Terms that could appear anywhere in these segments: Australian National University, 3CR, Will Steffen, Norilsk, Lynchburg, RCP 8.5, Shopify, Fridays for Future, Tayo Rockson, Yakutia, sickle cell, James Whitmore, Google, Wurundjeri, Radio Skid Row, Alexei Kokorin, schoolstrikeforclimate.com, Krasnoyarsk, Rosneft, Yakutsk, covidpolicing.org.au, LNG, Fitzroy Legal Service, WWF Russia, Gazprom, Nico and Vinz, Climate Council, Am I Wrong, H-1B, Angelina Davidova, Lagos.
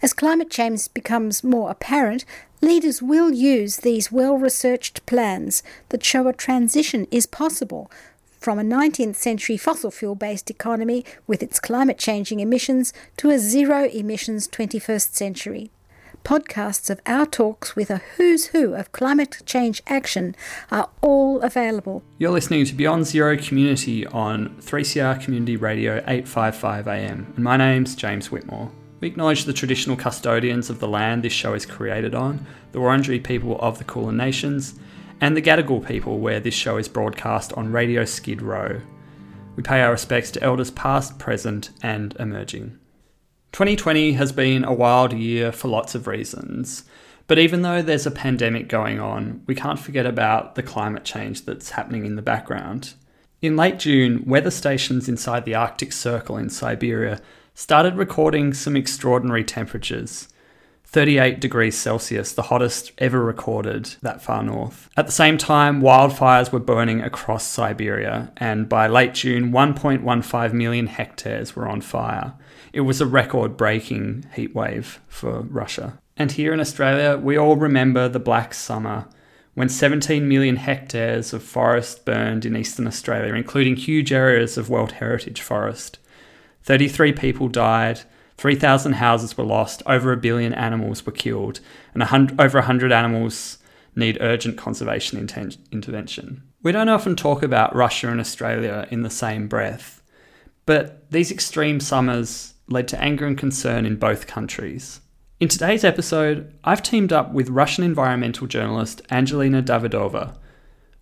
As climate change becomes more apparent, leaders will use these well-researched plans that show a transition is possible from a 19th century fossil fuel-based economy with its climate-changing emissions to a zero-emissions 21st century. Podcasts of our talks with a who's who of climate change action are all available. You're listening to Beyond Zero Community on 3CR Community Radio 855 AM, and my name's James Whitmore. We acknowledge the traditional custodians of the land this show is created on, the Wurundjeri people of the Kulin Nations, and the Gadigal people where this show is broadcast on Radio Skid Row. We pay our respects to elders past, present, and emerging. 2020 has been a wild year for lots of reasons, but even though there's a pandemic going on, we can't forget about the climate change that's happening in the background. In late June, weather stations inside the Arctic Circle in Siberia started recording some extraordinary temperatures. 38 degrees Celsius, the hottest ever recorded that far north. At the same time, wildfires were burning across Siberia, and by late June, 1.15 million hectares were on fire. It was a record-breaking heatwave for Russia. And here in Australia, we all remember the Black Summer, when 17 million hectares of forest burned in eastern Australia, including huge areas of World Heritage Forest. 33 people died, 3,000 houses were lost, over 1 billion animals were killed, and over 100 animals need urgent conservation intervention. We don't often talk about Russia and Australia in the same breath, but these extreme summers led to anger and concern in both countries. In today's episode, I've teamed up with Russian environmental journalist Angelina Davidova.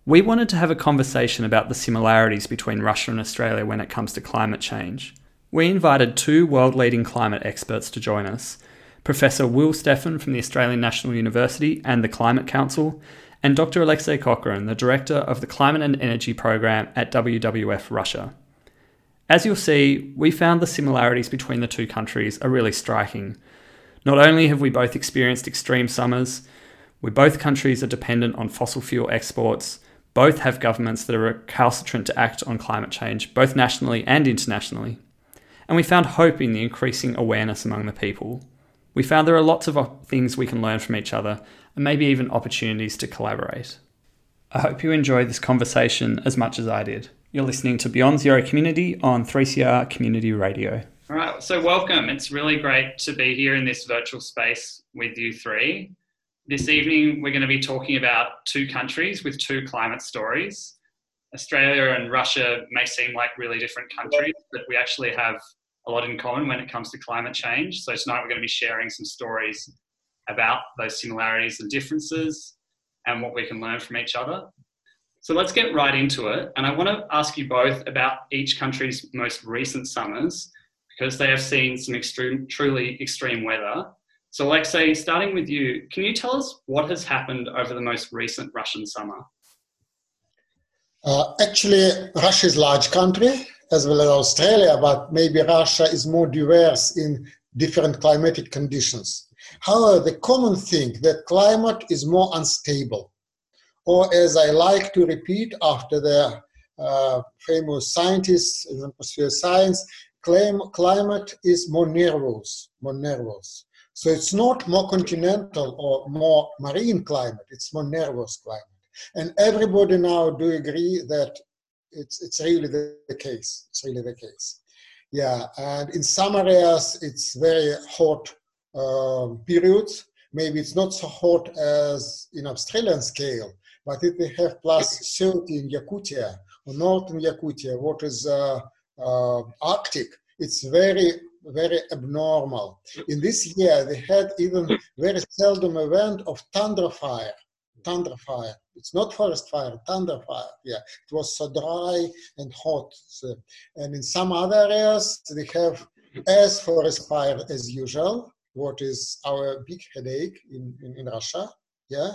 We wanted to have a conversation about the similarities between Russia and Australia when it comes to climate change. We invited two world-leading climate experts to join us, Professor Will Steffen from the Australian National University and the Climate Council, and Dr. Alexei Kokorin, the Director of the Climate and Energy Program at WWF Russia. As you'll see, we found the similarities between the two countries are really striking. Not only have we both experienced extreme summers, both countries are dependent on fossil fuel exports, both have governments that are recalcitrant to act on climate change, both nationally and internationally. And we found hope in the increasing awareness among the people. We found there are lots of things we can learn from each other, and maybe even opportunities to collaborate. I hope you enjoy this conversation as much as I did. You're listening to Beyond Zero Community on 3CR Community Radio. All right, so welcome. It's really great to be here in this virtual space with you three. This evening, we're going to be talking about two countries with two climate stories. Australia and Russia may seem like really different countries, but we actually have a lot in common when it comes to climate change. So tonight we're going to be sharing some stories about those similarities and differences and what we can learn from each other. So let's get right into it. And I want to ask you both about each country's most recent summers, because they have seen some truly extreme weather. So Alexei, starting with you, can you tell us what has happened over the most recent Russian summer? Actually, Russia is a large country, as well as Australia, but maybe Russia is more diverse in different climatic conditions. However, the common thing that climate is more unstable, or as I like to repeat after the famous scientists in atmosphere science, climate is more nervous. So it's not more continental or more marine climate, it's more nervous climate. And everybody now do agree that it's really the case. Yeah, and in some areas it's very hot periods. Maybe it's not so hot as in Australian scale, but it will have plus 30 in Yakutia, or northern Yakutia, what is Arctic. It's very, very abnormal. In this year, they had even very seldom event of thunder fire. It's not forest fire, thunder fire, yeah. It was so dry and hot. So, and in some other areas, they have as forest fire as usual, what is our big headache in Russia, yeah?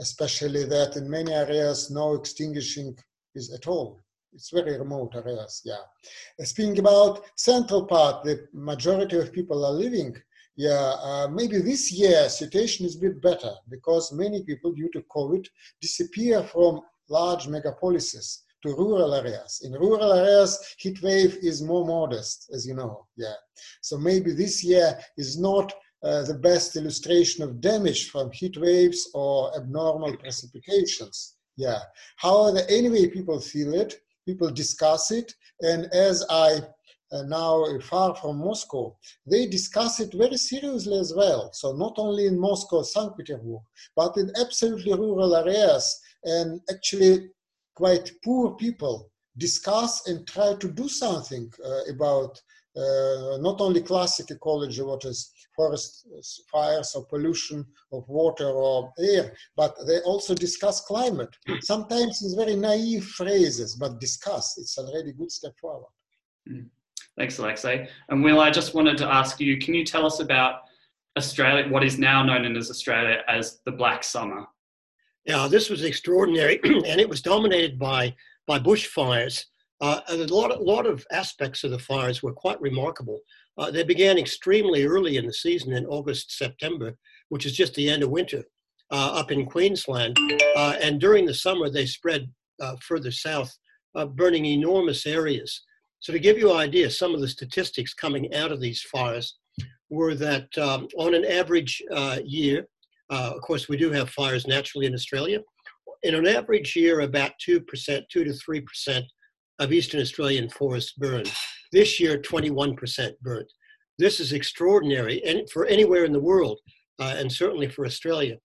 Especially that in many areas, no extinguishing is at all. It's very remote areas, yeah. Speaking about central part, the majority of people are living, yeah, maybe this year situation is a bit better because many people due to COVID disappear from large megapolises to rural areas. In rural areas, heat wave is more modest, as you know, yeah. So maybe this year is not the best illustration of damage from heat waves or abnormal precipitations, yeah. However, anyway, people feel it. People discuss it, and as I now far from Moscow, they discuss it very seriously as well. So not only in Moscow, St. Petersburg, but in absolutely rural areas, and actually quite poor people discuss and try to do something about not only classic ecology, what is forest fires or pollution of water or air, but they also discuss climate. Sometimes it's very naive phrases, but discuss. It's already a good step forward. Thanks, Alexei. And Will, I just wanted to ask you, can you tell us about Australia, what is now known as Australia as the Black Summer? Yeah, this was extraordinary, and it was dominated by bushfires. And a lot of aspects of the fires were quite remarkable. They began extremely early in the season in August, September, which is just the end of winter up in Queensland. And during the summer, they spread further south, burning enormous areas. So to give you an idea, some of the statistics coming out of these fires were that on an average year, of course, we do have fires naturally in Australia. In an average year, about 2%, 2 to 3% of Eastern Australian forests burned. This year, 21% burnt. This is extraordinary and for anywhere in the world, and certainly for Australia.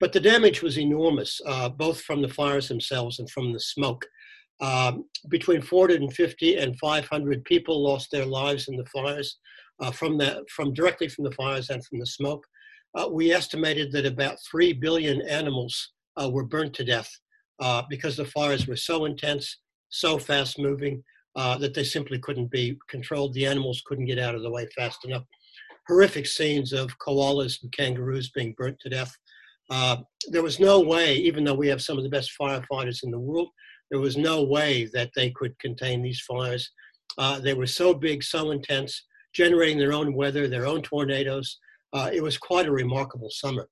But the damage was enormous, both from the fires themselves and from the smoke. Between 450 and 500 people lost their lives in the fires, directly from the fires and from the smoke. We estimated that about 3 billion animals were burnt to death because the fires were so intense, so fast moving, that they simply couldn't be controlled. The animals couldn't get out of the way fast enough. Horrific scenes of koalas and kangaroos being burnt to death. There was no way, even though we have some of the best firefighters in the world, there was no way that they could contain these fires. They were so big, so intense, generating their own weather, their own tornadoes. It was quite a remarkable summer.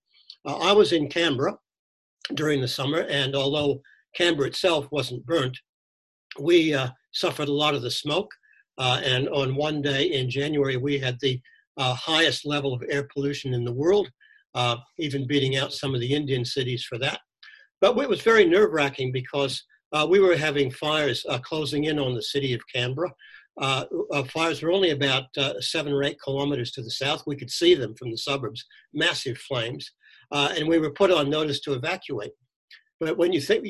I was in Canberra during the summer, and although Canberra itself wasn't burnt, we suffered a lot of the smoke, and on one day in January, we had the highest level of air pollution in the world, even beating out some of the Indian cities for that. But it was very nerve-wracking because we were having fires closing in on the city of Canberra. Fires were only about 7 or 8 kilometers to the south. We could see them from the suburbs, massive flames, and we were put on notice to evacuate. But when you think,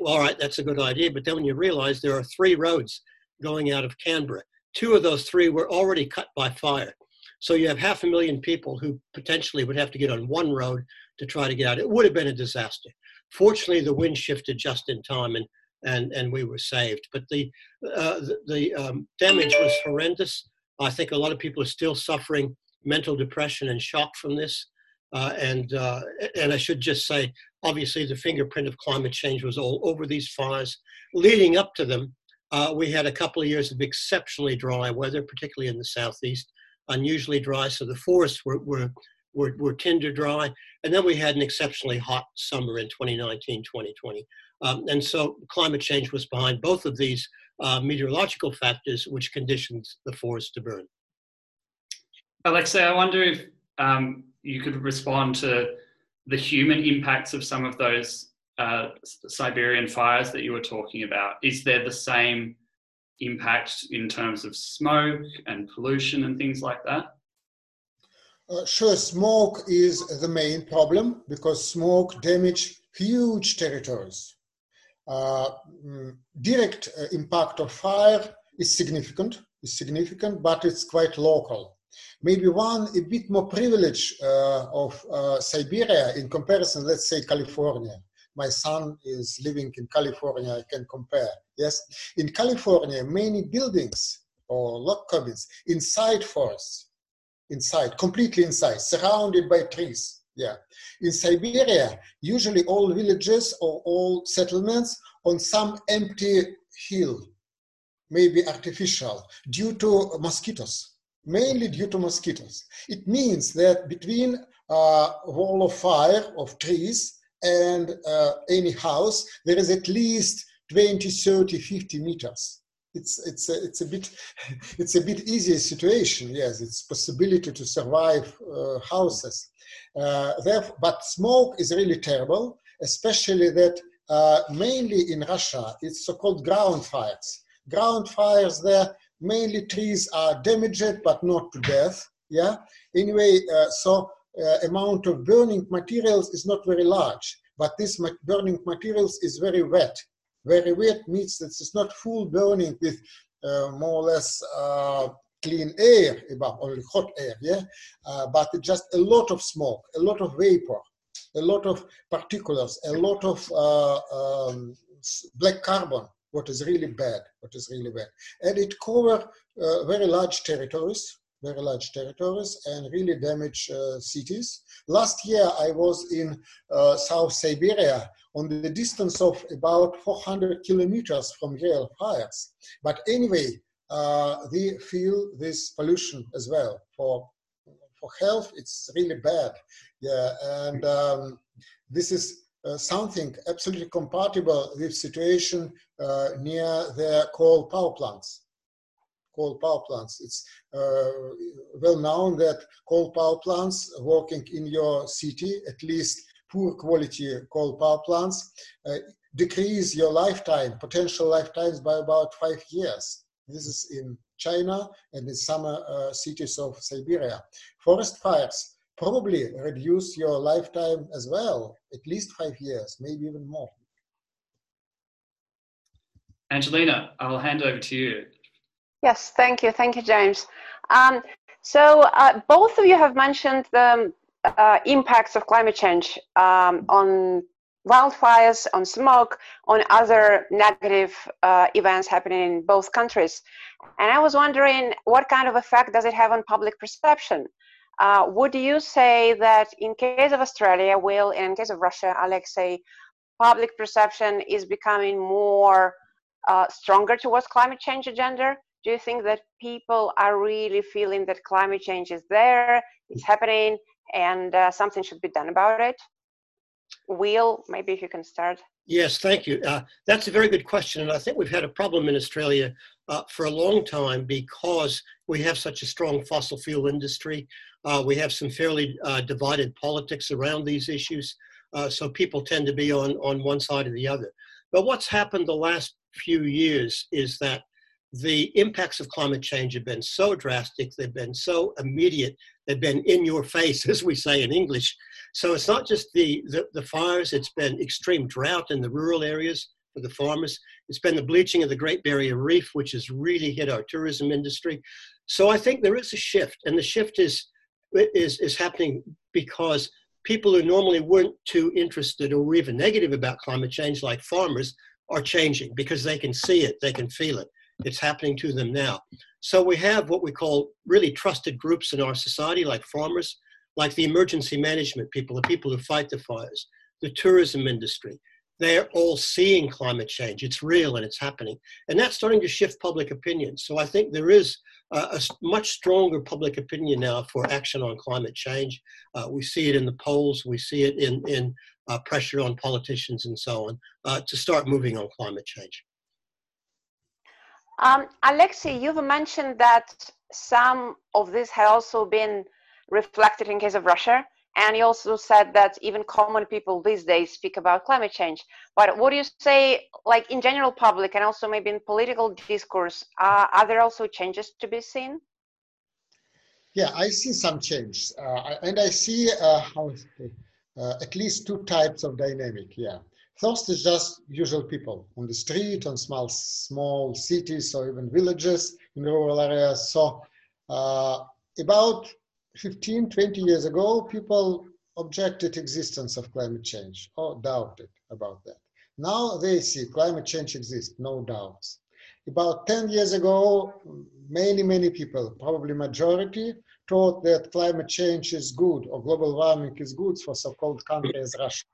well, all right, that's a good idea. But then when you realize there are 3 roads going out of Canberra, 2 of those 3 were already cut by fire. So you have 500,000 people who potentially would have to get on one road to try to get out. It would have been a disaster. Fortunately, the wind shifted just in time and we were saved. But the damage was horrendous. I think a lot of people are still suffering mental depression and shock from this. And I should just say, obviously, the fingerprint of climate change was all over these fires. Leading up to them, we had a couple of years of exceptionally dry weather, particularly in the southeast, unusually dry. So the forests were tinder dry. And then we had an exceptionally hot summer in 2019, 2020. And so climate change was behind both of these meteorological factors, which conditioned the forests to burn. Alexei, I wonder if you could respond to the human impacts of some of those Siberian fires that you were talking about. Is there the same impact in terms of smoke and pollution and things like that? Sure, smoke is the main problem because smoke damages huge territories. Direct impact of fire is significant, but it's quite local. Maybe one a bit more privilege of Siberia in comparison, let's say California. My son is living in California, I can compare, yes? In California, many buildings or log cabins inside forests, inside, completely inside, surrounded by trees. Yeah. In Siberia, usually all villages or all settlements on some empty hill, maybe artificial, due to mosquitoes, mainly due to mosquitoes. It means that between wall of fire of trees and any house, there is at least 20, 30, 50 meters. It's a bit easier situation. Yes, it's possibility to survive houses. But smoke is really terrible, especially that mainly in Russia, it's so-called ground fires. Ground fires there, mainly trees are damaged, but not to death. Yeah. Anyway, amount of burning materials is not very large, but this burning materials is very wet. Very wet means that it's not full burning with more or less clean air above, only hot air, yeah? But just a lot of smoke, a lot of vapor, a lot of particulates, a lot of black carbon, what is really bad. And it covers very large territories and really damage cities. Last year I was in South Siberia on the distance of about 400 kilometers from real fires. But anyway, they feel this pollution as well. For health, it's really bad. Yeah, and this is something absolutely compatible with situation near their coal power plants. It's well known that coal power plants working in your city, at least poor quality coal power plants, decrease your lifetime, potential lifetimes by about 5 years. This is in China and in summer cities of Siberia. Forest fires probably reduce your lifetime as well, at least 5 years, maybe even more. Angelina, I'll hand over to you. Yes, thank you. Thank you, James. So both of you have mentioned the impacts of climate change on wildfires, on smoke, on other negative events happening in both countries. And I was wondering, what kind of effect does it have on public perception? Would you say that in case of Australia, Will, and in case of Russia, Alexei, public perception is becoming more stronger towards climate change agenda? Do you think that people are really feeling that climate change is there, it's happening, and something should be done about it? Will, maybe if you can start. Yes, thank you. That's a very good question, and I think we've had a problem in Australia for a long time because we have such a strong fossil fuel industry. We have some fairly divided politics around these issues, so people tend to be on one side or the other. But what's happened the last few years is that the impacts of climate change have been so drastic, they've been so immediate, they've been in your face, as we say in English. So it's not just the fires, it's been extreme drought in the rural areas for the farmers. It's been the bleaching of the Great Barrier Reef, which has really hit our tourism industry. So I think there is a shift, and the shift is happening because people who normally weren't too interested or were even negative about climate change, like farmers, are changing because they can see it, they can feel it. It's happening to them now. So we have what we call really trusted groups in our society, like farmers, like the emergency management people, the people who fight the fires, the tourism industry. They're all seeing climate change. It's real and it's happening. And that's starting to shift public opinion. So I think there is a much stronger public opinion now for action on climate change. We see it in the polls. We see it in pressure on politicians and so on to start moving on climate change. Alexei, you've mentioned that some of this had also been reflected in case of Russia, and you also said that even common people these days speak about climate change. But what do you say, like in general public and also maybe in political discourse, are there also changes to be seen? Yeah, I see some change, and I see at least two types of dynamic, yeah. First is just usual people on the street, on small cities or even villages in rural areas. So about 15, 20 years ago, people objected existence of climate change or doubted about that. Now they see climate change exists, no doubts. About 10 years ago, many people, probably majority, taught that climate change is good or global warming is good for so-called country as Russia.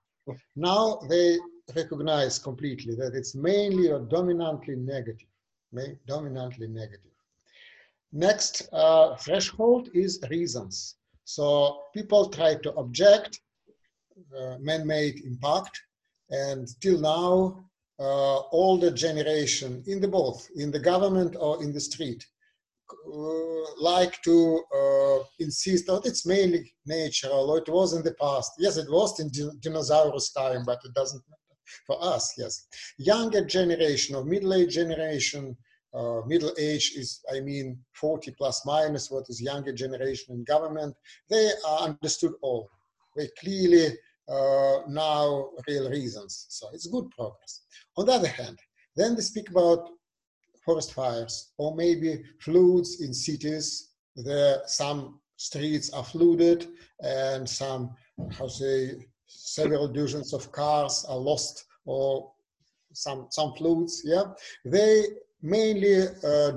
Now they recognize completely that it's mainly or dominantly negative. Next threshold is reasons. So people try to object man-made impact, and till now older generation in the both, in the government or in the street, like to insist that it's mainly natural, or it was in the past. Yes, it was in dinosaur's time, but it doesn't matter for us, yes. Younger generation or middle-aged generation, middle age is, I mean, 40 plus minus, what is younger generation in government, they are understood all. They clearly now real reasons. So it's good progress. On the other hand, then they speak about forest fires or maybe floods in cities. There some streets are flooded and some, how say, several dozens of cars are lost or some floods, yeah. They mainly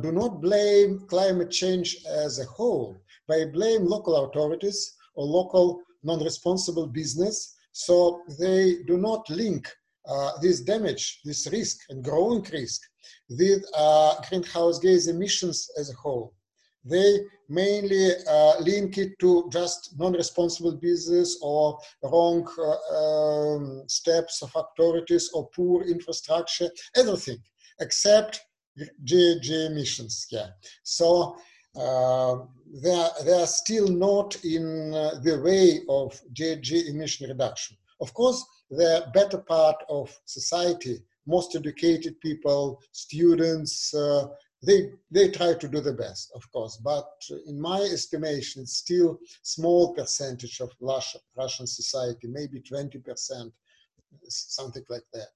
do not blame climate change as a whole. They blame local authorities or local non-responsible business. So they do not link this damage, this risk and growing risk with greenhouse gas emissions as a whole. They mainly link it to just non-responsible business or wrong steps of authorities or poor infrastructure, everything except GHG emissions. Yeah. So they are still not in the way of GHG emission reduction. Of course, the better part of society, most educated people, students, they try to do the best, of course. But in my estimation, it's still small percentage of Russian society, maybe 20%, something like that.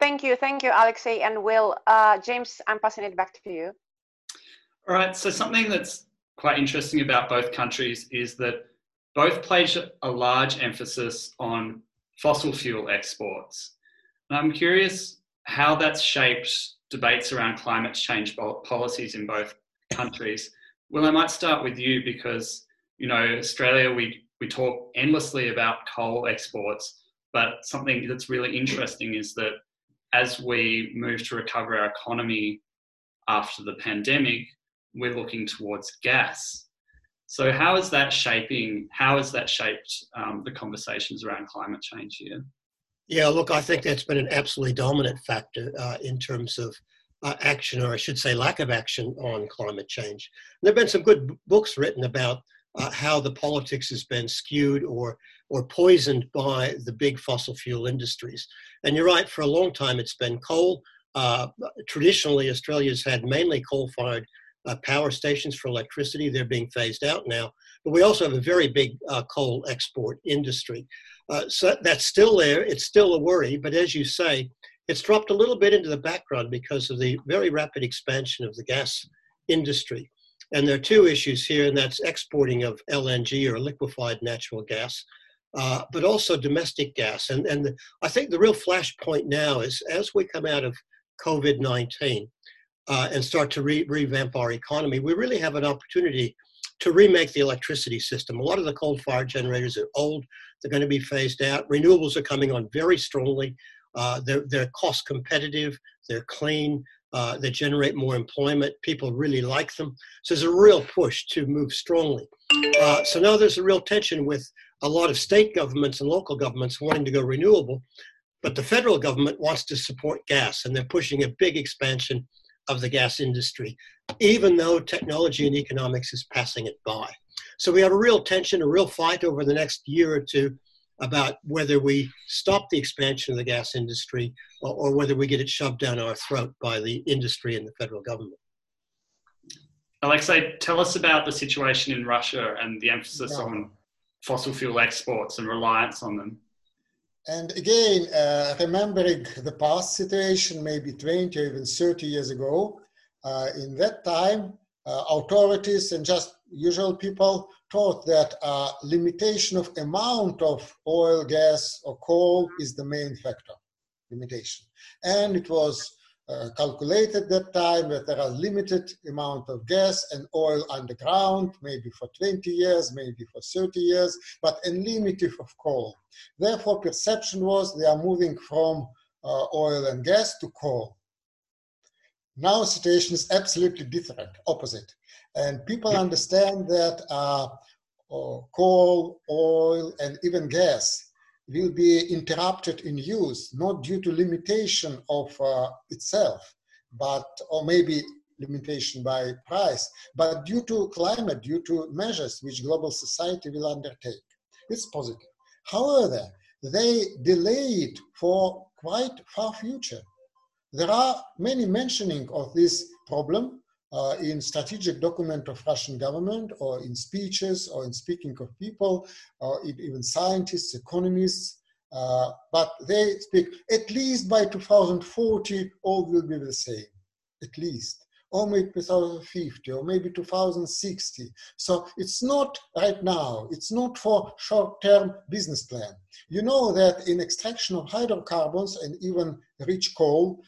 Thank you, Alexei and Will. James, I'm passing it back to you. All right, so something that's quite interesting about both countries is that both place a large emphasis on fossil fuel exports. And I'm curious how that's shaped debates around climate change policies in both countries. Will, I might start with you because, you know, Australia, we talk endlessly about coal exports, but something that's really interesting is that as we move to recover our economy after the pandemic, we're looking towards gas. So how is that shaping? How has that shaped the conversations around climate change here? Yeah, look, I think that's been an absolutely dominant factor in terms of action, or I should say lack of action on climate change. And there have been some good books written about how the politics has been skewed or poisoned by the big fossil fuel industries. And you're right, for a long time it's been coal. Traditionally, Australia's had mainly coal-fired power stations for electricity. They're being phased out now. But we also have a very big coal export industry. So that's still there. It's still a worry. But as you say, it's dropped a little bit into the background because of the very rapid expansion of the gas industry. And there are two issues here, and that's exporting of LNG or liquefied natural gas, but also domestic gas. And I think the real flashpoint now is as we come out of COVID-19 and start to revamp our economy, we really have an opportunity to remake the electricity system. A lot of the coal-fired generators are old. They're going to be phased out. Renewables are coming on very strongly. They're cost competitive. They're clean. They generate more employment. People really like them. So there's a real push to move strongly. So now there's a real tension with a lot of state governments and local governments wanting to go renewable, but the federal government wants to support gas, and they're pushing a big expansion of the gas industry, even though technology and economics is passing it by. So we have a real tension, a real fight over the next year or two about whether we stop the expansion of the gas industry or whether we get it shoved down our throat by the industry and the federal government. Alexei, tell us about the situation in Russia and the emphasis on fossil fuel exports and reliance on them. And again, remembering the past situation, maybe 20 or even 30 years ago, in that time, authorities and just usual people thought that limitation of amount of oil, gas, or coal is the main factor, limitation. And it was calculated that time that there are limited amount of gas and oil underground, maybe for 20 years, maybe for 30 years, but unlimited of coal. Therefore, perception was they are moving from oil and gas to coal. Now situation is absolutely different, opposite. And people understand that coal, oil, and even gas will be interrupted in use, not due to limitation of itself, but, or maybe limitation by price, but due to climate, due to measures which global society will undertake. It's positive. However, they delay it for quite far future. There are many mentioning of this problem in strategic document of Russian government, or in speeches, or in speaking of people, or even scientists, economists, but they speak, at least by 2040, all will be the same, at least, or maybe 2050, or maybe 2060. So it's not right now, it's not for short-term business plan. You know that in extraction of hydrocarbons and even rich coal,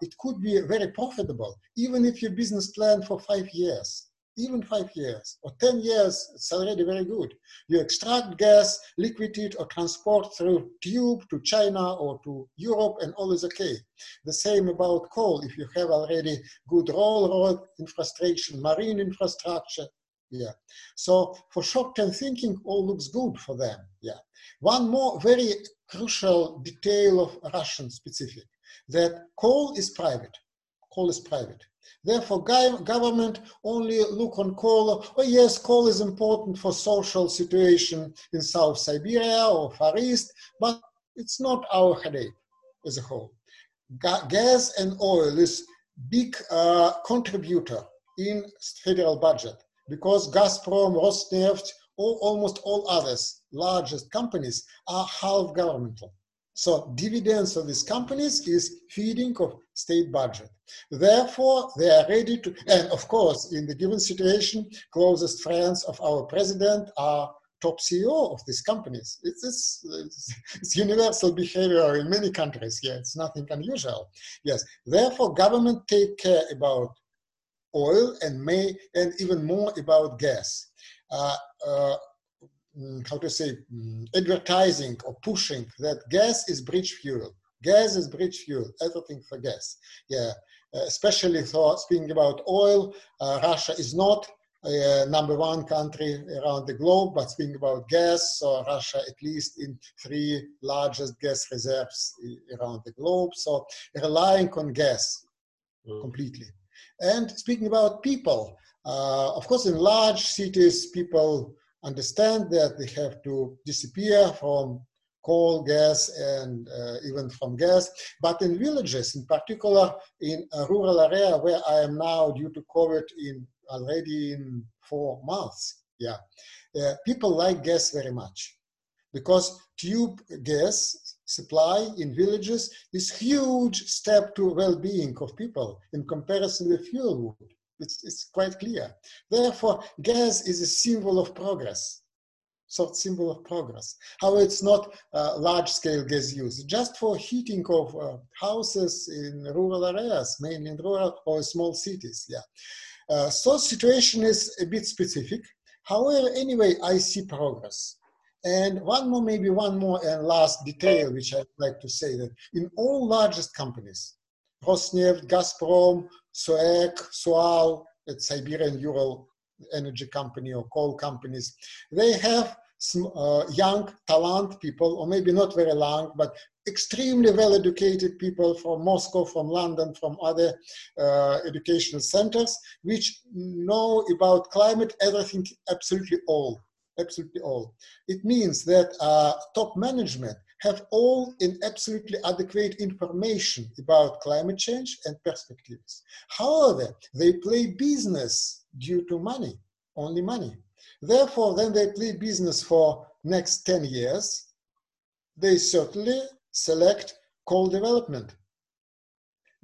it could be very profitable, even if your business plan for 5 years, even 5 years, or 10 years, it's already very good. You extract gas, liquid it, or transport through tube to China or to Europe, and all is okay. The same about coal, if you have already good railroad infrastructure, marine infrastructure, yeah. So for short-term thinking, all looks good for them, yeah. One more very crucial detail of Russian specific, that coal is private, coal is private. Therefore, government only look on coal, oh yes, coal is important for social situation in South Siberia or Far East, but it's not our headache as a whole. Gas and oil is big contributor in federal budget, because Gazprom, Rosneft, or almost all others, largest companies are half governmental. So dividends of these companies is feeding of state budget. Therefore, they are ready to, and of course, in the given situation, closest friends of our president are top CEO of these companies. It's universal behavior in many countries. Yeah, it's nothing unusual. Yes, therefore, government take care about oil and even more about gas. How to say, advertising or pushing that gas is bridge fuel. Gas is bridge fuel, everything for gas. Yeah, especially for speaking about oil, Russia is not number one country around the globe, but speaking about gas, so Russia at least in three largest gas reserves around the globe, so relying on gas completely. And speaking about people, of course in large cities people understand that they have to disappear from coal, gas, and even from gas. But in villages, in particular in a rural area where I am now due to COVID already in 4 months, yeah, people like gas very much, because tube gas supply in villages is huge step to well-being of people in comparison with fuel wood. It's quite clear. Therefore, gas is a symbol of progress, sort symbol of progress. How it's not large-scale gas use, just for heating of houses in rural areas, mainly in rural or small cities. Yeah. So situation is a bit specific. However, anyway, I see progress. And one more and last detail, which I'd like to say that in all largest companies, Rosneft, Gazprom, SOEC, Soal, Siberian Ural Energy Company or coal companies, they have some, young, talented people, or maybe not very young, but extremely well-educated people from Moscow, from London, from other educational centers, which know about climate, everything, absolutely all. Absolutely all. It means that top management have all in absolutely adequate information about climate change and perspectives. However, they play business due to money, only money. Therefore, then they play business for next 10 years. They certainly select coal development.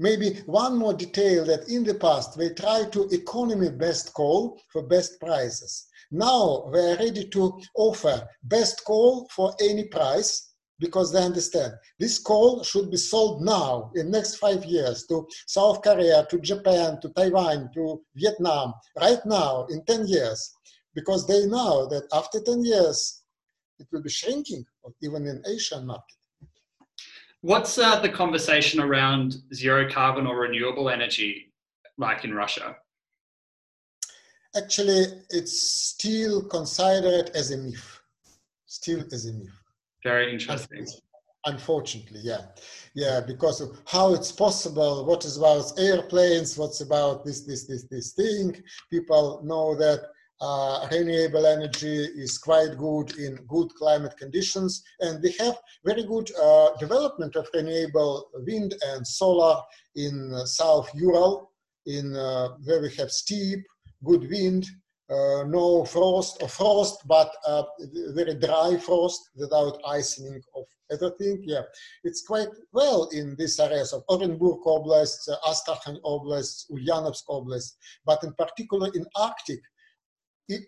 Maybe one more detail that in the past, they try to economy best coal for best prices. Now, they are ready to offer best coal for any price, because they understand this call should be sold now in next 5 years to South Korea, to Japan, to Taiwan, to Vietnam, right now in 10 years, because they know that after 10 years, it will be shrinking, even in Asian market. What's the conversation around zero carbon or renewable energy like in Russia? Actually, it's still considered as a myth, still as a myth. Very interesting. Unfortunately, yeah, because of how it's possible, what is about airplanes, what's about this thing. People know that renewable energy is quite good in good climate conditions, and we have very good development of renewable wind and solar in South Ural, in where we have steep, good wind, no frost, or frost, but very dry frost without icing of everything. Yeah, it's quite well in these areas of Orenburg Oblast, Astrakhan Oblast, Ulyanovsk Oblast, but in particular in Arctic,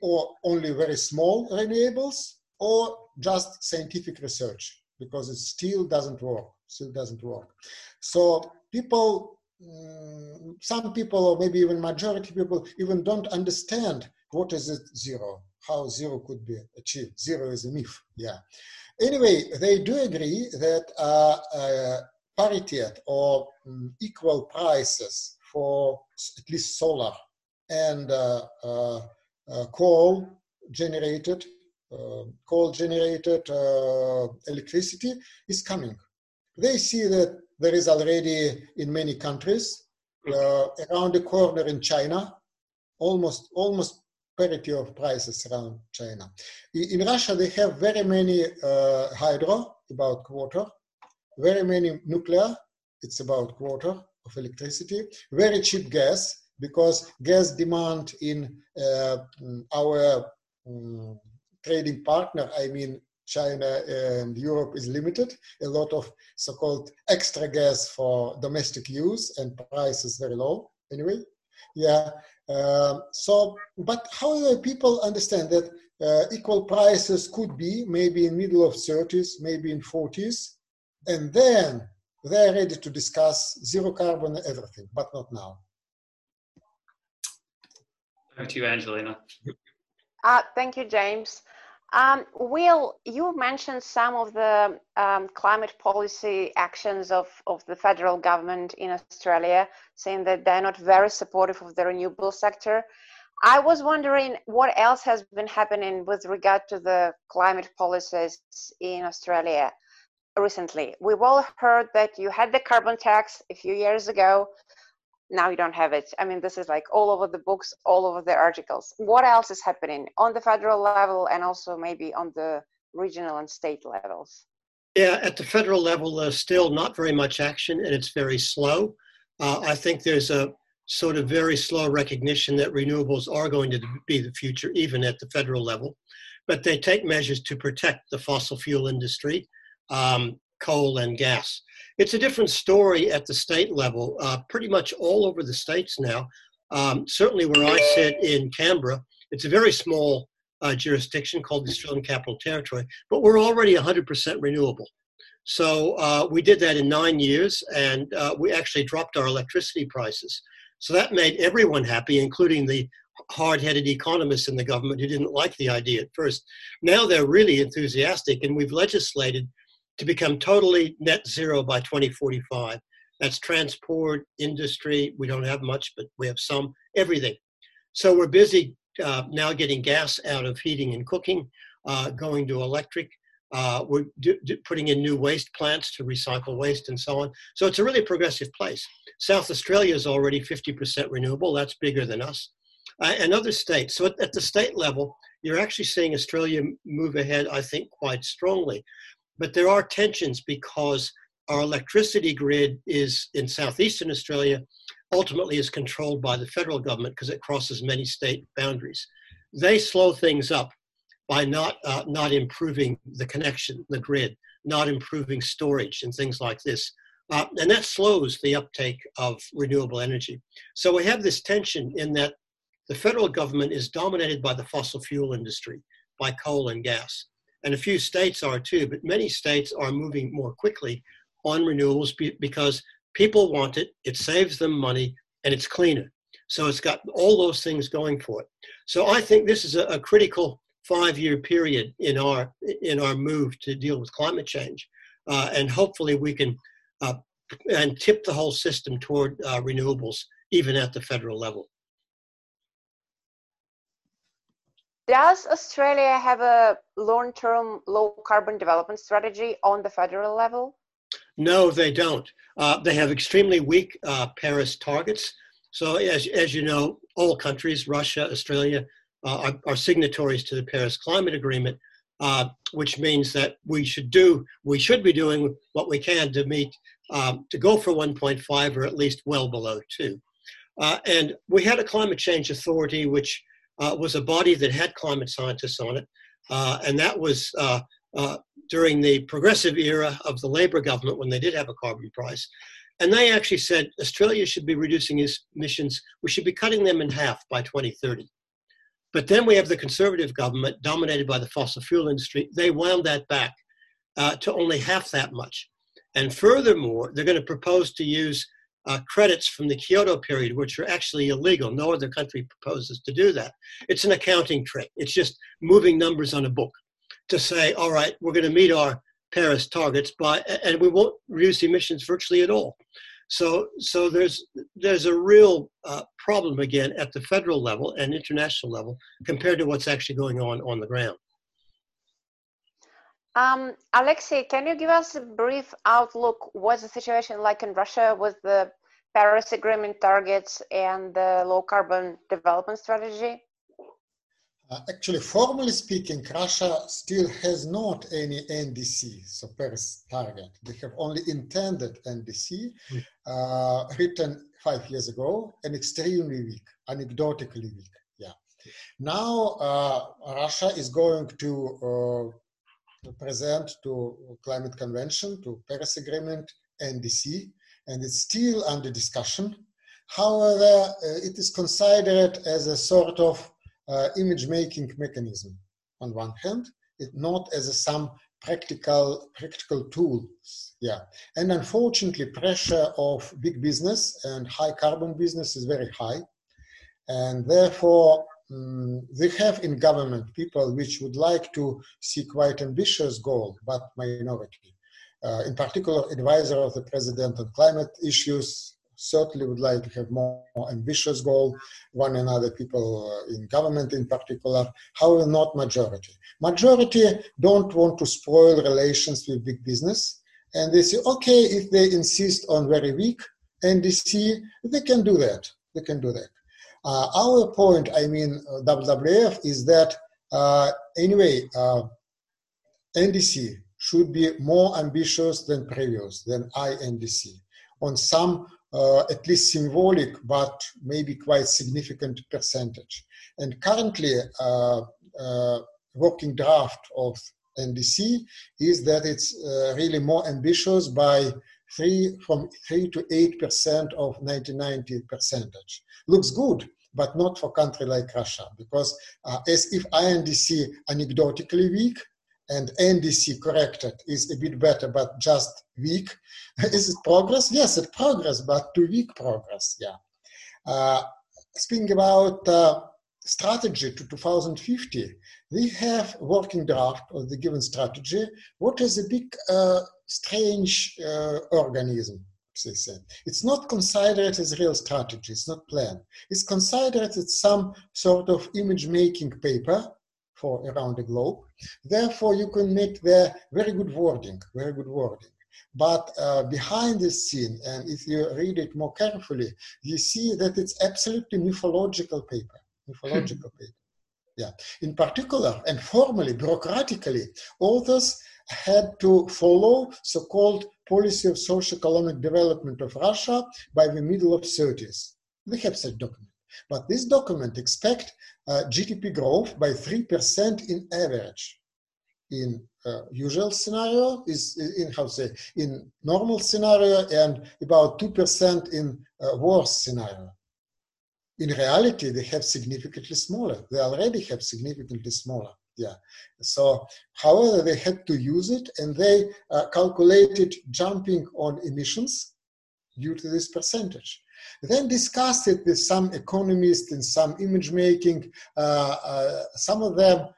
or only very small renewables, or just scientific research, because it still doesn't work, So people, some people, or maybe even majority people, even don't understand what is it zero, how zero could be achieved. Zero is a myth, yeah. Anyway, they do agree that parity or equal prices for at least solar and coal generated electricity is coming. They see that there is already in many countries, around the corner in China, almost parity of prices around China. In Russia, they have very many hydro, about quarter, very many nuclear, it's about quarter of electricity, very cheap gas, because gas demand in our trading partner, I mean China and Europe, is limited. A lot of so-called extra gas for domestic use, and price is very low anyway. Yeah, but how do people understand that equal prices could be maybe in middle of 30s, maybe in 40s, and then they're ready to discuss zero carbon and everything, but not now. To you, Angelina. Thank you, James. Will, you mentioned some of the climate policy actions of the federal government in Australia, saying that they're not very supportive of the renewable sector. I was wondering what else has been happening with regard to the climate policies in Australia recently. We've all heard that you had the carbon tax a few years ago. Now you don't have it. I mean, this is like all over the books, all over the articles. What else is happening on the federal level and also maybe on the regional and state levels? Yeah, at the federal level, there's still not very much action and it's very slow. I think there's a sort of very slow recognition that renewables are going to be the future, even at the federal level. But they take measures to protect the fossil fuel industry, coal and gas. It's a different story at the state level, pretty much all over the states now. Certainly where I sit in Canberra, it's a very small jurisdiction called the Australian Capital Territory, but we're already 100% renewable. So we did that in 9 years, and we actually dropped our electricity prices. So that made everyone happy, including the hard-headed economists in the government who didn't like the idea at first. Now they're really enthusiastic, and we've legislated to become totally net zero by 2045. That's transport, industry, we don't have much, but we have some, everything. So we're busy now getting gas out of heating and cooking, going to electric, we're putting in new waste plants to recycle waste and so on. So it's a really progressive place. South Australia is already 50% renewable, that's bigger than us, and other states. So at the state level, you're actually seeing Australia move ahead, I think, quite strongly. But there are tensions because our electricity grid is in southeastern Australia, ultimately is controlled by the federal government because it crosses many state boundaries. They slow things up by not improving the connection, the grid, not improving storage and things like this. And that slows the uptake of renewable energy. So we have this tension in that the federal government is dominated by the fossil fuel industry, by coal and gas. and a few states are too, but many states are moving more quickly on renewables because people want it, it saves them money, and it's cleaner. So it's got all those things going for it. So I think this is a critical five-year period in our move to deal with climate change. And hopefully we can and tip the whole system toward renewables, even at the federal level. Does Australia have a long-term low-carbon development strategy on the federal level? No, they don't. They have extremely weak Paris targets. So as you know, all countries, Russia, Australia, are signatories to the Paris Climate Agreement, which means that we should be doing what we can to meet, to go for 1.5 or at least well below 2. And we had a climate change authority, which was a body that had climate scientists on it. And that was during the progressive era of the Labor government, when they did have a carbon price. And they actually said Australia should be reducing its emissions. We should be cutting them in half by 2030. But then we have the Conservative government dominated by the fossil fuel industry. They wound that back to only half that much. And furthermore, they're going to propose to use credits from the Kyoto period, which are actually illegal. No other country proposes to do that. It's an accounting trick. It's just moving numbers on a book to say, all right, we're going to meet our Paris targets and we won't reduce emissions virtually at all. So there's a real problem again at the federal level and international level compared to what's actually going on the ground. Alexei, can you give us a brief outlook? What's the situation like in Russia with the Paris Agreement targets and the low carbon development strategy? Actually, formally speaking, Russia still has not any NDC, so Paris target. They have only intended NDC, written 5 years ago, and extremely weak, anecdotally weak, yeah. Now, Russia is going to present to Climate Convention, to Paris Agreement, NDC, and it's still under discussion. However, it is considered as a sort of image-making mechanism on one hand, it not as some practical tools, yeah. And unfortunately, pressure of big business and high carbon business is very high, and therefore they have in government people which would like to see quite ambitious goal, but minority. In particular, advisor of the president on climate issues certainly would like to have more ambitious goal, one and other people in government in particular, however not majority. Majority don't want to spoil relations with big business, and they say, okay, if they insist on very weak NDC, they can do that. Our point, I mean, WWF, is that NDC should be more ambitious than previous, than INDC, on some at least symbolic, but maybe quite significant percentage. And currently, working draft of NDC is that it's really more ambitious by from 3 to 8% of 1990 percentage. Looks good, but not for country like Russia, because as if INDC anecdotally weak, and NDC corrected is a bit better, but just weak. Is it progress? Yes, it's progress, but too weak progress, yeah. Speaking about strategy to 2050, we have working draft of the given strategy. What is a big, strange organism? It's not considered as real strategy, it's not planned. It's considered as some sort of image-making paper for around the globe. Therefore, you can make the very good wording. But behind the scene, and if you read it more carefully, you see that it's absolutely mythological paper. Yeah. In particular, and formally, bureaucratically, authors had to follow so-called policy of socio-economic development of Russia by the middle of 30s. They have such document. But this document expect GDP growth by 3% in average. In usual scenario, in normal scenario, and about 2% in worse scenario. In reality, they have significantly smaller. Yeah. So, however, they had to use it, and they calculated jumping on emissions due to this percentage. Then discussed it with some economists and some image making. Some of them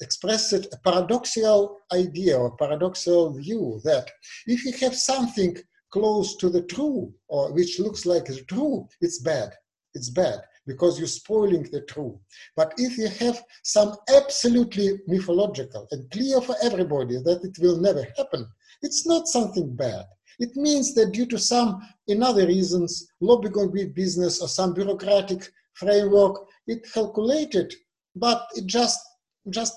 expressed a paradoxical idea or paradoxical view that if you have something close to the true or which looks like the true, it's bad. It's bad because you're spoiling the true. But if you have some absolutely mythological and clear for everybody that it will never happen, it's not something bad. It means that due to some in other reasons, lobbying business or some bureaucratic framework, it calculated, but it just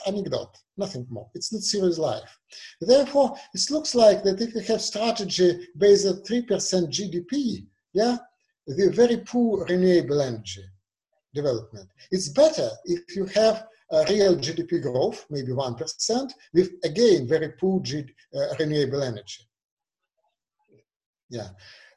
anecdote, nothing more. It's not serious life. Therefore, it looks like that if you have strategy based on 3% GDP, yeah, the very poor renewable energy development. It's better if you have a real GDP growth, maybe 1%, with again very poor renewable energy. Yeah.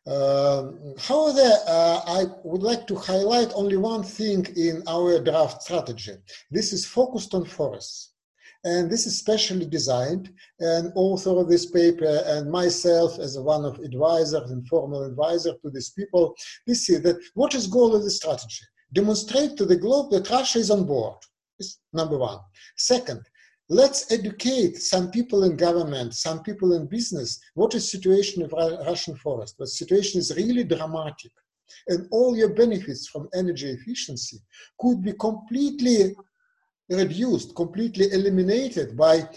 However, I would like to highlight only one thing in our draft strategy. This is focused on forests, and this is specially designed. And author of this paper and myself as one of advisors and formal advisor to these people, we see that what is goal of the strategy? Demonstrate to the globe that Russia is on board. It's number one. Second, let's educate some people in government, some people in business, what is the situation of Russian forest. The situation is really dramatic. And all your benefits from energy efficiency could be completely reduced, completely eliminated by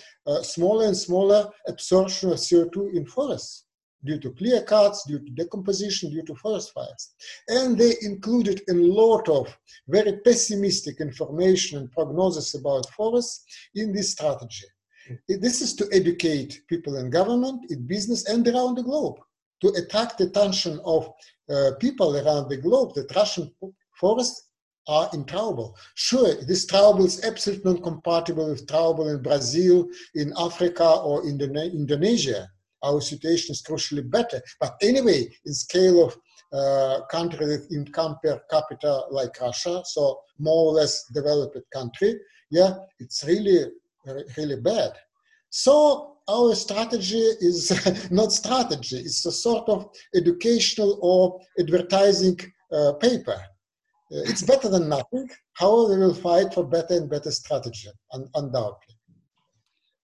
smaller and smaller absorption of CO2 in forests due to clear cuts, due to decomposition, due to forest fires. And they included a lot of very pessimistic information and prognosis about forests in this strategy. This is to educate people in government, in business, and around the globe, to attract the attention of people around the globe that Russian forests are in trouble. Sure, this trouble is absolutely not compatible with trouble in Brazil, in Africa, or in Indonesia. Our situation is crucially better. But anyway, in scale of country with income per capita like Russia, so more or less developed country, yeah, it's really, really bad. So our strategy is not strategy. It's a sort of educational or advertising paper. It's better than nothing. However, we will fight for better and better strategy, undoubtedly.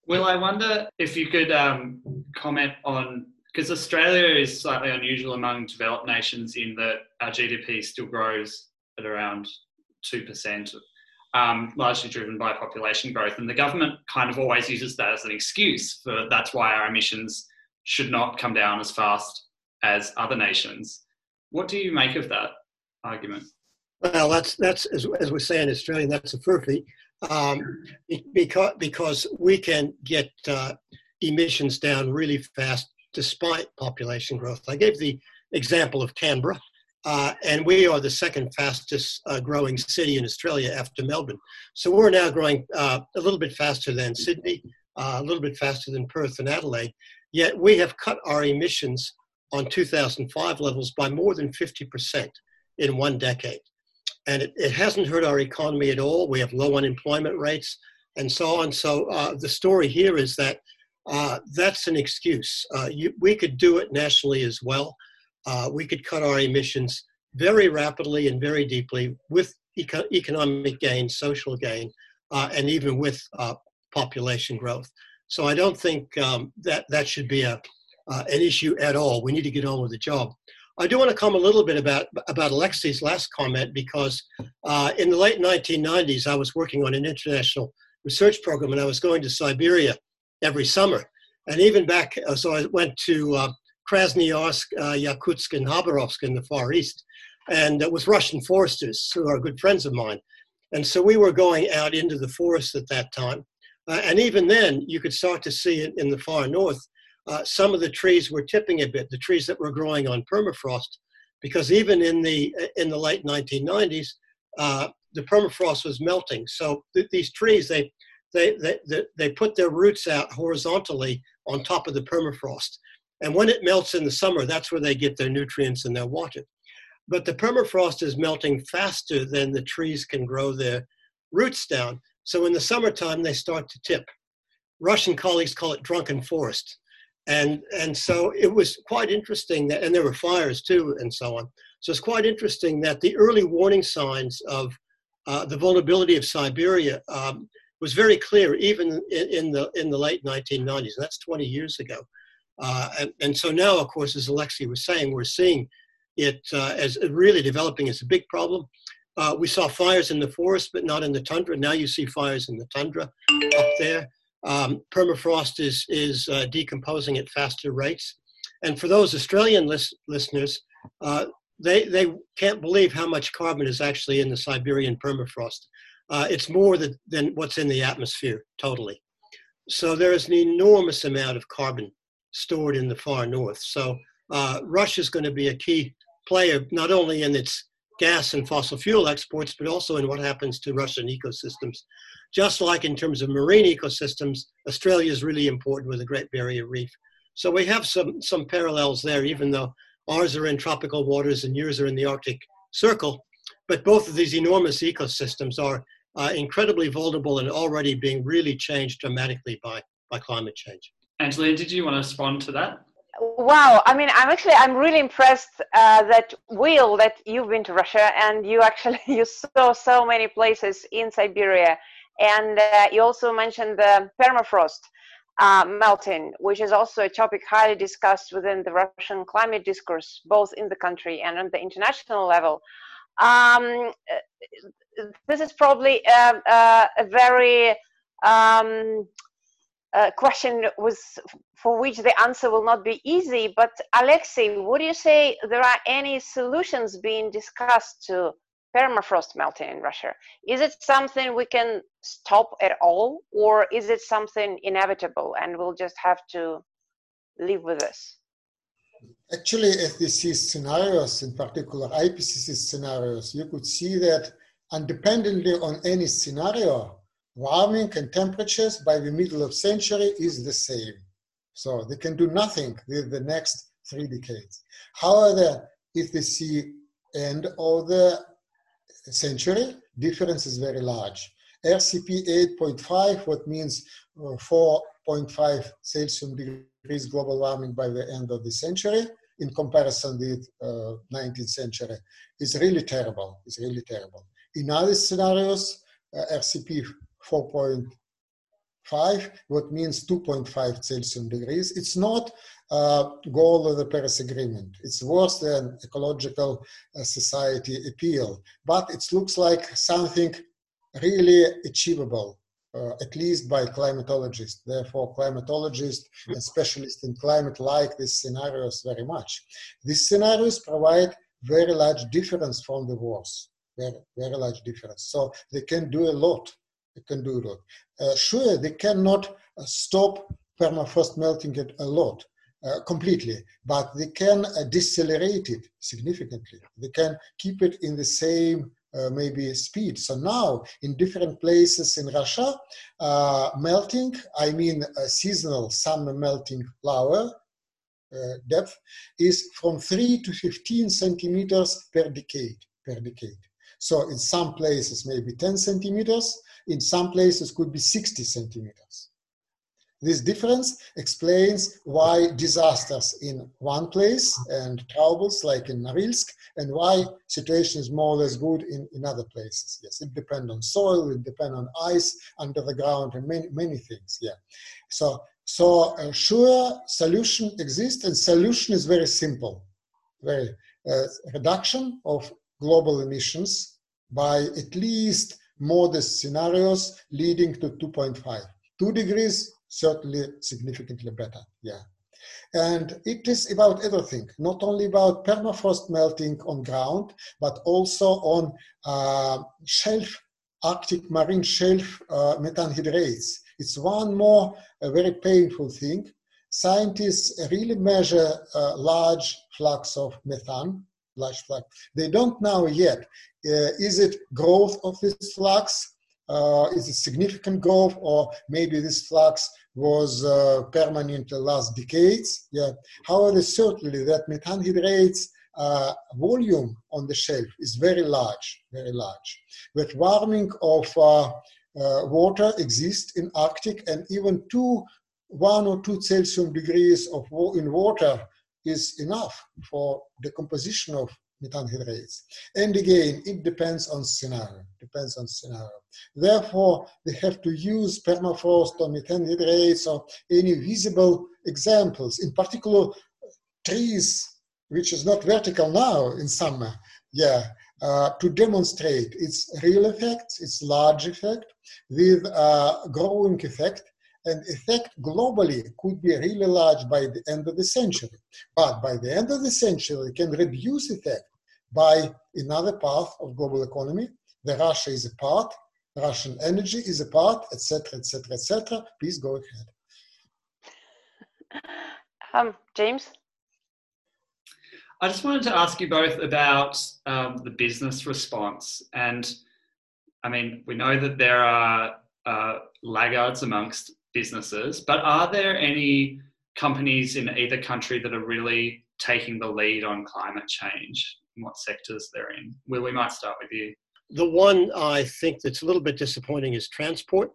Will, I wonder if you could comment on, because Australia is slightly unusual among developed nations in that our GDP still grows at around 2%, largely driven by population growth. And the government kind of always uses that as an excuse for that's why our emissions should not come down as fast as other nations. What do you make of that argument? Well, that's as we say in Australia, that's a furphy. Because we can get emissions down really fast despite population growth. I gave the example of Canberra, and we are the second fastest growing city in Australia after Melbourne. So we're now growing a little bit faster than Sydney, a little bit faster than Perth and Adelaide, yet we have cut our emissions on 2005 levels by more than 50% in one decade. And it hasn't hurt our economy at all. We have low unemployment rates and so on. So the story here is that that's an excuse. We could do it nationally as well. We could cut our emissions very rapidly and very deeply with economic gain, social gain, and even with population growth. So I don't think that should be an issue at all. We need to get on with the job. I do want to comment a little bit about Alexei's last comment, because in the late 1990s, I was working on an international research program, and I was going to Siberia every summer. And even back, so I went to Krasnoyarsk, Yakutsk, and Khabarovsk in the Far East, and with Russian foresters who are good friends of mine. And so we were going out into the forest at that time. And even then, you could start to see it in the far north. Some of the trees were tipping a bit, the trees that were growing on permafrost, because even in the late 1990s, the permafrost was melting. So these trees, they put their roots out horizontally on top of the permafrost. And when it melts in the summer, that's where they get their nutrients and their water. But the permafrost is melting faster than the trees can grow their roots down. So in the summertime, they start to tip. Russian colleagues call it drunken forest. And so it was quite interesting that, and there were fires too and so on. So it's quite interesting that the early warning signs of the vulnerability of Siberia was very clear even in the late 1990s. And that's 20 years ago. And so now, of course, as Alexei was saying, we're seeing it as really developing as a big problem. We saw fires in the forest, but not in the tundra. Now you see fires in the tundra up there. Permafrost is decomposing at faster rates. And for those Australian listeners, they can't believe how much carbon is actually in the Siberian permafrost. It's more than what's in the atmosphere totally. So there is an enormous amount of carbon stored in the far north. So Russia is going to be a key player, not only in its gas and fossil fuel exports, but also in what happens to Russian ecosystems. Just like in terms of marine ecosystems, Australia is really important with the Great Barrier Reef. So we have some parallels there, even though ours are in tropical waters and yours are in the Arctic Circle. But both of these enormous ecosystems are incredibly vulnerable and already being really changed dramatically by climate change. Angelina, did you want to respond to that? Wow, I mean, I'm really impressed that, Will, that you've been to Russia and you saw so many places in Siberia. And you also mentioned the permafrost melting, which is also a topic highly discussed within the Russian climate discourse, both in the country and on the international level. This is probably a very... question for which the answer will not be easy, but Alexei, would you say there are any solutions being discussed to permafrost melting in Russia? Is it something we can stop at all, or is it something inevitable and we'll just have to live with this? Actually, FPCC scenarios, in particular IPCC scenarios, you could see that independently on any scenario, warming and temperatures by the middle of century is the same. So they can do nothing with the next 3 decades. However, if they see end of the century, difference is very large. RCP 8.5, what means 4.5 Celsius degrees global warming by the end of the century, in comparison with 19th century, is really terrible, it's really terrible. In other scenarios, RCP 4.5, what means 2.5 Celsius degrees. It's not goal of the Paris Agreement. It's worse than ecological society appeal, but it looks like something really achievable, at least by climatologists. Therefore, climatologists and specialists in climate like these scenarios very much. These scenarios provide very large difference from the wars, very large difference. So they can do a lot. Sure, they cannot stop permafrost melting it a lot, completely, but they can decelerate it significantly. They can keep it in the same, maybe, speed. So now, in different places in Russia, melting, I mean seasonal summer melting lower depth, is from 3 to 15 centimeters per decade. So in some places, maybe 10 centimeters, in some places could be 60 centimeters. This difference explains why disasters in one place and troubles like in Norilsk, and why situation is more or less good in other places. Yes, it depends on soil, it depends on ice under the ground and many things, yeah. So sure, solution exists, and solution is very simple. Very reduction of global emissions by at least modest scenarios leading to 2.5. 2 degrees, certainly significantly better, yeah. And it is about everything, not only about permafrost melting on ground, but also on shelf, Arctic marine shelf methane hydrates. It's one more very painful thing. Scientists really measure large flux of methane. Large flux. They don't know yet. Is it growth of this flux? Is it significant growth, or maybe this flux was permanent the last decades? Yeah. However, certainly that methane hydrates volume on the shelf is very large, very large. With warming of water exists in Arctic, and even one or two Celsius degrees of in water is enough for decomposition of methane hydrates. And again, it depends on scenario, Therefore, we have to use permafrost or methane hydrates or any visible examples, in particular trees, which is not vertical now in summer, to demonstrate its real effect, its large effect, with growing effect. And effect globally could be really large by the end of the century. But by the end of the century, it can reduce effect by another path of global economy. The Russia is a part, Russian energy is a part, etc., etc., etc. Please go ahead. James? I just wanted to ask you both about the business response. And I mean, we know that there are laggards amongst businesses, but are there any companies in either country that are really taking the lead on climate change and what sectors they're in? Will, we might start with you. The one I think that's a little bit disappointing is transport.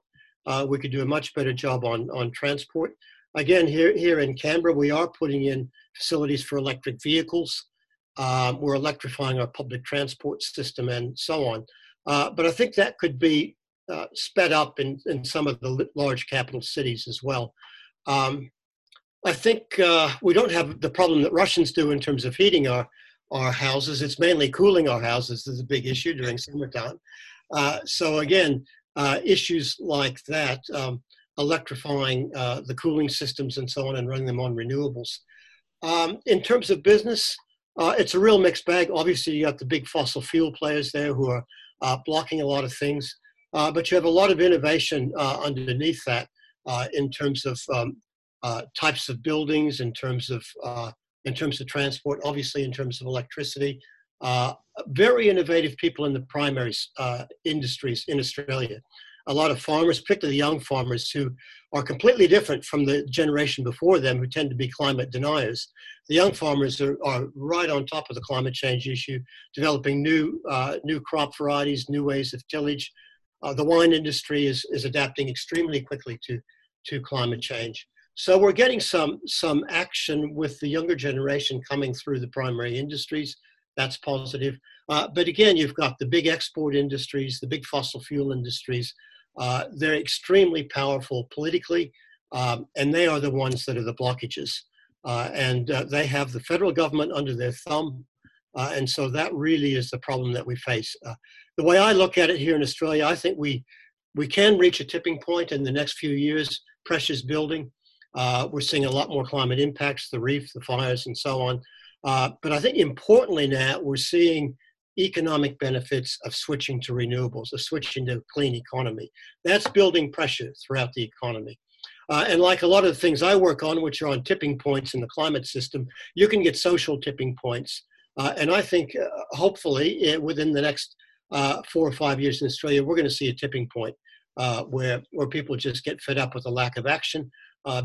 We could do a much better job on transport. Again, here in Canberra, we are putting in facilities for electric vehicles. We're electrifying our public transport system and so on. But I think that could be sped up in some of the large capital cities as well. I think we don't have the problem that Russians do in terms of heating our houses. It's mainly cooling our houses is a big issue during summertime. So again, issues like that, electrifying the cooling systems and so on and running them on renewables. In terms of business, it's a real mixed bag. Obviously, you got the big fossil fuel players there who are blocking a lot of things. But you have a lot of innovation underneath that in terms of types of buildings, in terms of transport, obviously in terms of electricity. Very innovative people in the primary industries in Australia. A lot of farmers, particularly young farmers, who are completely different from the generation before them, who tend to be climate deniers. The young farmers are right on top of the climate change issue, developing new crop varieties, new ways of tillage. The wine industry is adapting extremely quickly to climate change. So we're getting some action with the younger generation coming through the primary industries. That's positive. But again, you've got the big export industries, the big fossil fuel industries. They're extremely powerful politically, and they are the ones that are the blockages. And they have the federal government under their thumb. And so that really is the problem that we face. The way I look at it here in Australia, I think we can reach a tipping point in the next few years. Pressure's building. We're seeing a lot more climate impacts, the reef, the fires, and so on. But I think importantly now, we're seeing economic benefits of switching to renewables, of switching to a clean economy. That's building pressure throughout the economy. And like a lot of the things I work on, which are on tipping points in the climate system, you can get social tipping points. And I think, hopefully, within the next 4 or 5 years in Australia, we're going to see a tipping point where people just get fed up with the lack of action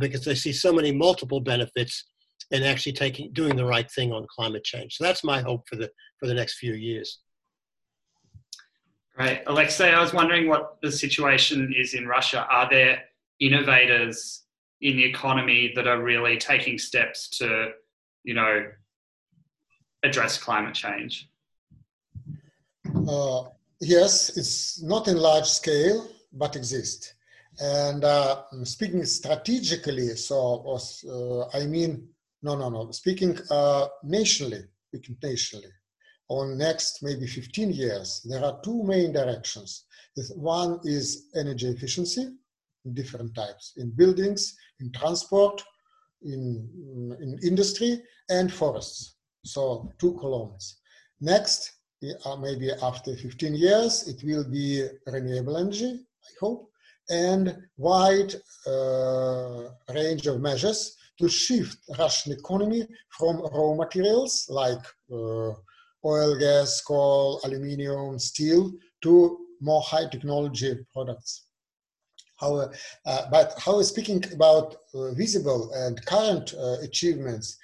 because they see so many multiple benefits and actually doing the right thing on climate change. So that's my hope for the next few years. Great. Alexei, I was wondering what the situation is in Russia. Are there innovators in the economy that are really taking steps to, address climate change? Yes, it's not in large scale, but exists. And speaking strategically, speaking nationally, on next maybe 15 years, there are two main directions. One is energy efficiency, different types, in buildings, in transport, in industry, and forests. So 2 columns. Next, maybe after 15 years, it will be renewable energy, I hope, and wide range of measures to shift Russian economy from raw materials like oil, gas, coal, aluminium, steel, to more high technology products. But speaking about visible and current achievements,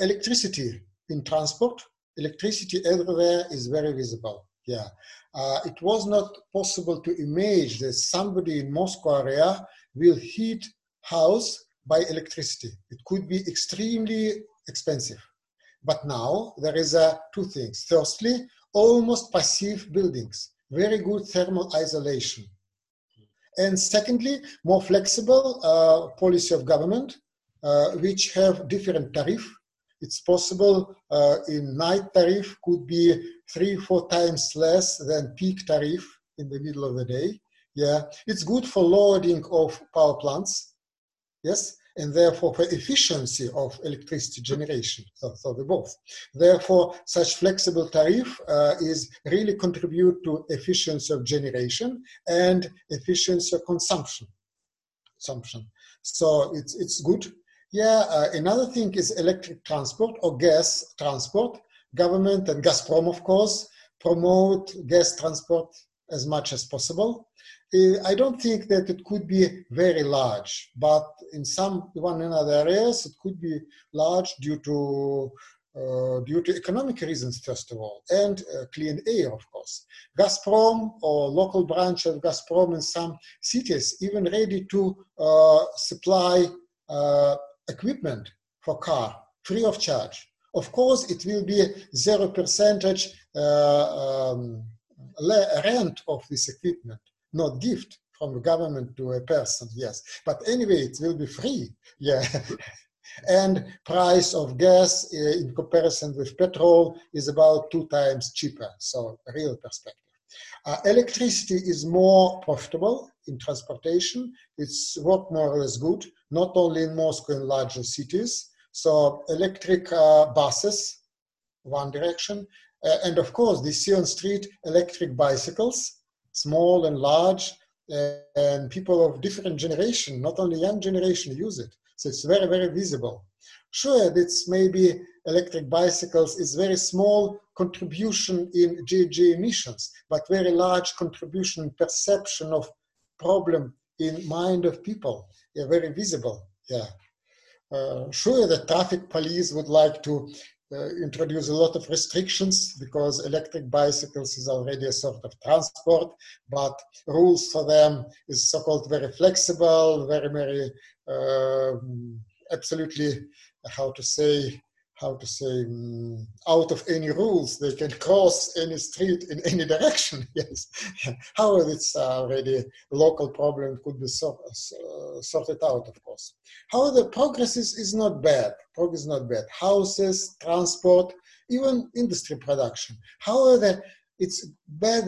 electricity in transport, electricity everywhere is very visible. Yeah. It was not possible to imagine that somebody in Moscow area will heat house by electricity. It could be extremely expensive. But now there is two things. Firstly, almost passive buildings, very good thermal isolation. And secondly, more flexible policy of government, which have different tariff. It's possible in night tariff could be 3-4 times less than peak tariff in the middle of the day. Yeah, it's good for loading of power plants. Yes, and therefore for efficiency of electricity generation. So they both. Therefore, such flexible tariff is really contribute to efficiency of generation and efficiency of consumption. So it's good. Yeah, another thing is electric transport or gas transport. Government and Gazprom, of course, promote gas transport as much as possible. I don't think that it could be very large, but in some one and other areas it could be large due to economic reasons, first of all, and clean air, of course. Gazprom or local branch of Gazprom in some cities even ready to supply equipment for car free of charge. Of course, it will be 0% rent of this equipment, not gift from the government to a person, yes. But anyway, it will be free, yeah. And price of gas in comparison with petrol is about 2 times cheaper, so real perspective. Electricity is more profitable in transportation. It's worked more or less good, not only in Moscow, in larger cities. So electric buses, one direction. And of course, they see on street electric bicycles, small and large, and people of different generation, not only young generation, use it. So it's very, very visible. Sure, it's maybe electric bicycles is very small contribution in GHG emissions, but very large contribution, perception of problem in mind of people. Yeah, very visible, yeah. Sure, the traffic police would like to introduce a lot of restrictions because electric bicycles is already a sort of transport, but rules for them is so-called very flexible, very, very, absolutely, out of any rules. They can cross any street in any direction, yes. How it's already a local problem could be sorted out, of course. However, progress is not bad. Progress is not bad. Houses, transport, even industry production. However, it's bad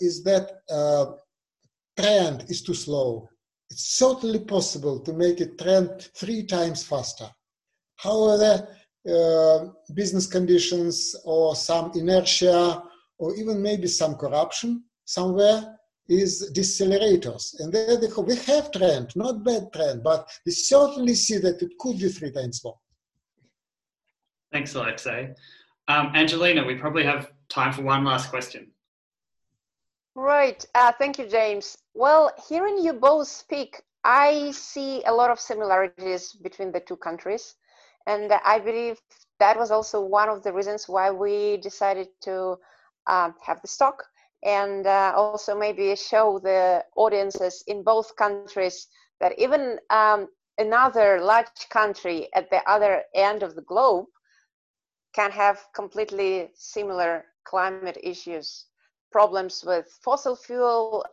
is that trend is too slow. It's certainly possible to make a trend 3 times faster. However, business conditions or some inertia or even maybe some corruption somewhere is decelerators. And there we have trend, not bad trend, but we certainly see that it could be 3 times more. Thanks, Alexei. Angelina, we probably have time for one last question. Right. Thank you, James. Well, hearing you both speak, I see a lot of similarities between the two countries. And I believe that was also one of the reasons why we decided to have this talk and also maybe show the audiences in both countries that even another large country at the other end of the globe can have completely similar climate issues, problems with fossil fuel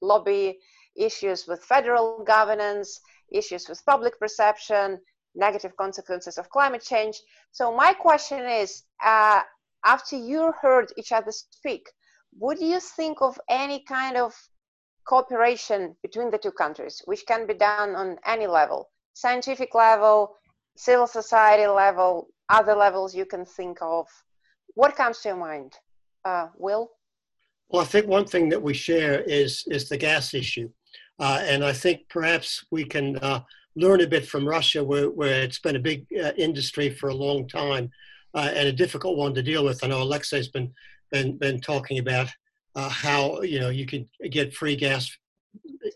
lobby, issues with federal governance, issues with public perception, negative consequences of climate change. So my question is, after you heard each other speak, would you think of any kind of cooperation between the two countries, which can be done on any level, scientific level, civil society level, other levels you can think of? What comes to your mind? Will? Well, I think one thing that we share is the gas issue. And I think perhaps we can learn a bit from Russia, where it's been a big industry for a long time and a difficult one to deal with. I know Alexei's been talking about how you can get free gas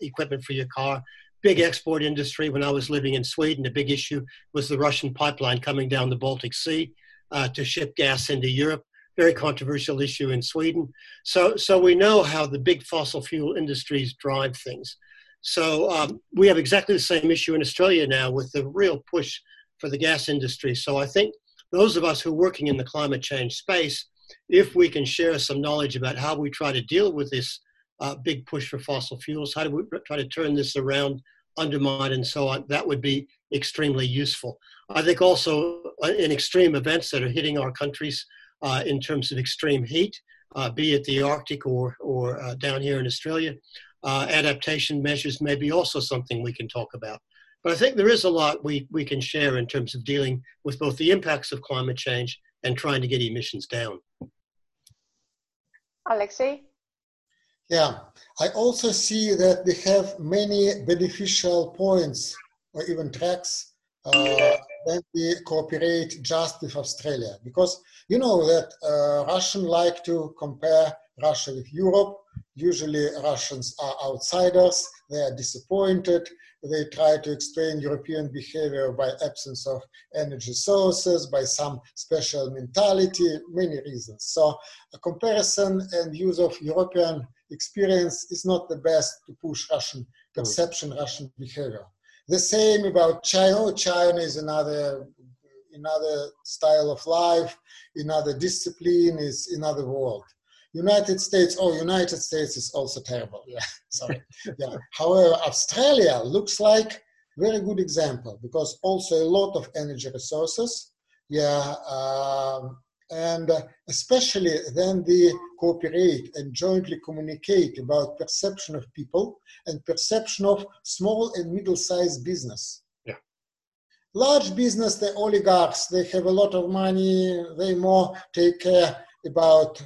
equipment for your car. Big export industry. When I was living in Sweden, a big issue was the Russian pipeline coming down the Baltic Sea to ship gas into Europe. very controversial issue in Sweden. So we know how the big fossil fuel industries drive things. So we have exactly the same issue in Australia now with the real push for the gas industry. So I think those of us who are working in the climate change space, if we can share some knowledge about how we try to deal with this big push for fossil fuels, how do we try to turn this around, undermine and so on, that would be extremely useful. I think also in extreme events that are hitting our countries in terms of extreme heat, be it the Arctic or down here in Australia, adaptation measures may be also something we can talk about. But I think there is a lot we can share in terms of dealing with both the impacts of climate change and trying to get emissions down. Alexei? Yeah, I also see that we have many beneficial points or even tracks when we cooperate just with Australia. Because you know that Russians like to compare Russia with Europe. Usually Russians are outsiders, they are disappointed, they try to explain European behavior by absence of energy sources, by some special mentality, many reasons. So a comparison and use of European experience is not the best to push Russian perception, Russian behavior. The same about China. China is another style of life, another discipline, is another world. United States, United States is also terrible. Yeah, sorry. Yeah. However, Australia looks like very good example because also a lot of energy resources. Yeah, and especially then they cooperate and jointly communicate about perception of people and perception of small and middle-sized business. Yeah. Large business, the oligarchs, they have a lot of money. They more take care about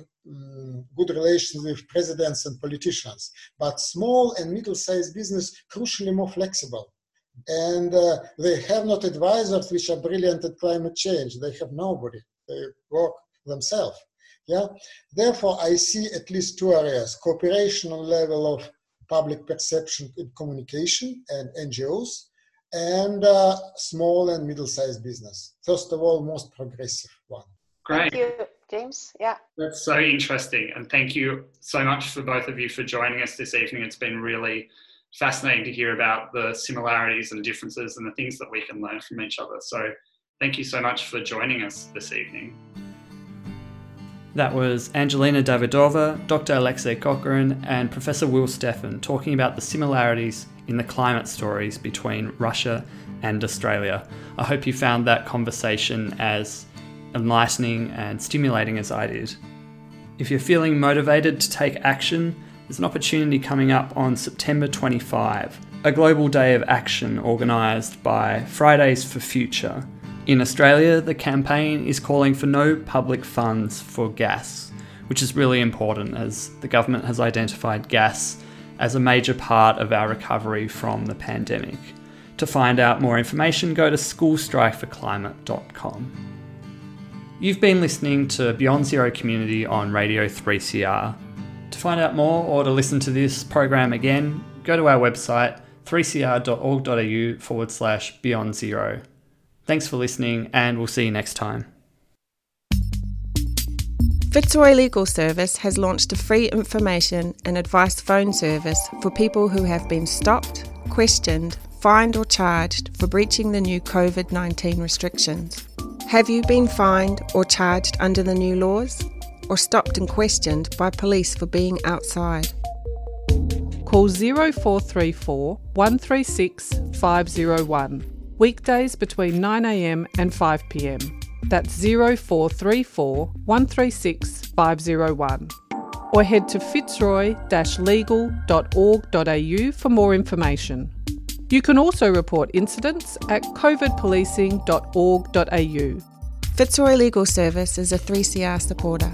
good relations with presidents and politicians, but small and middle-sized business crucially more flexible, and they have not advisors which are brilliant at climate change. They have nobody. They work themselves. Yeah. Therefore, I see at least two areas: cooperation on level of public perception and communication and NGOs, and small and middle-sized business. First of all, most progressive one. Great. Thank you. James, yeah. That's so interesting, and thank you so much for both of you for joining us this evening. It's been really fascinating to hear about the similarities and differences and the things that we can learn from each other. So thank you so much for joining us this evening. That was Angelina Davidova, Dr. Alexei Kokorin and Professor Will Steffen talking about the similarities in the climate stories between Russia and Australia. I hope you found that conversation as enlightening and stimulating as I did. If you're feeling motivated to take action, there's an opportunity coming up on September 25, a global day of action organised by Fridays for Future. In Australia, the campaign is calling for no public funds for gas, which is really important as the government has identified gas as a major part of our recovery from the pandemic. To find out more information, go to schoolstrikeforclimate.com. You've been listening to Beyond Zero Community on Radio 3CR. To find out more or to listen to this program again, go to our website 3cr.org.au/Beyond Zero. Thanks for listening, and we'll see you next time. Fitzroy Legal Service has launched a free information and advice phone service for people who have been stopped, questioned, fined or charged for breaching the new COVID-19 restrictions. Have you been fined or charged under the new laws, or stopped and questioned by police for being outside? Call 0434 136 501, weekdays between 9 a.m. and 5 p.m. That's 0434 136 501. Or head to fitzroy-legal.org.au for more information. You can also report incidents at covidpolicing.org.au. Fitzroy Legal Service is a 3CR supporter.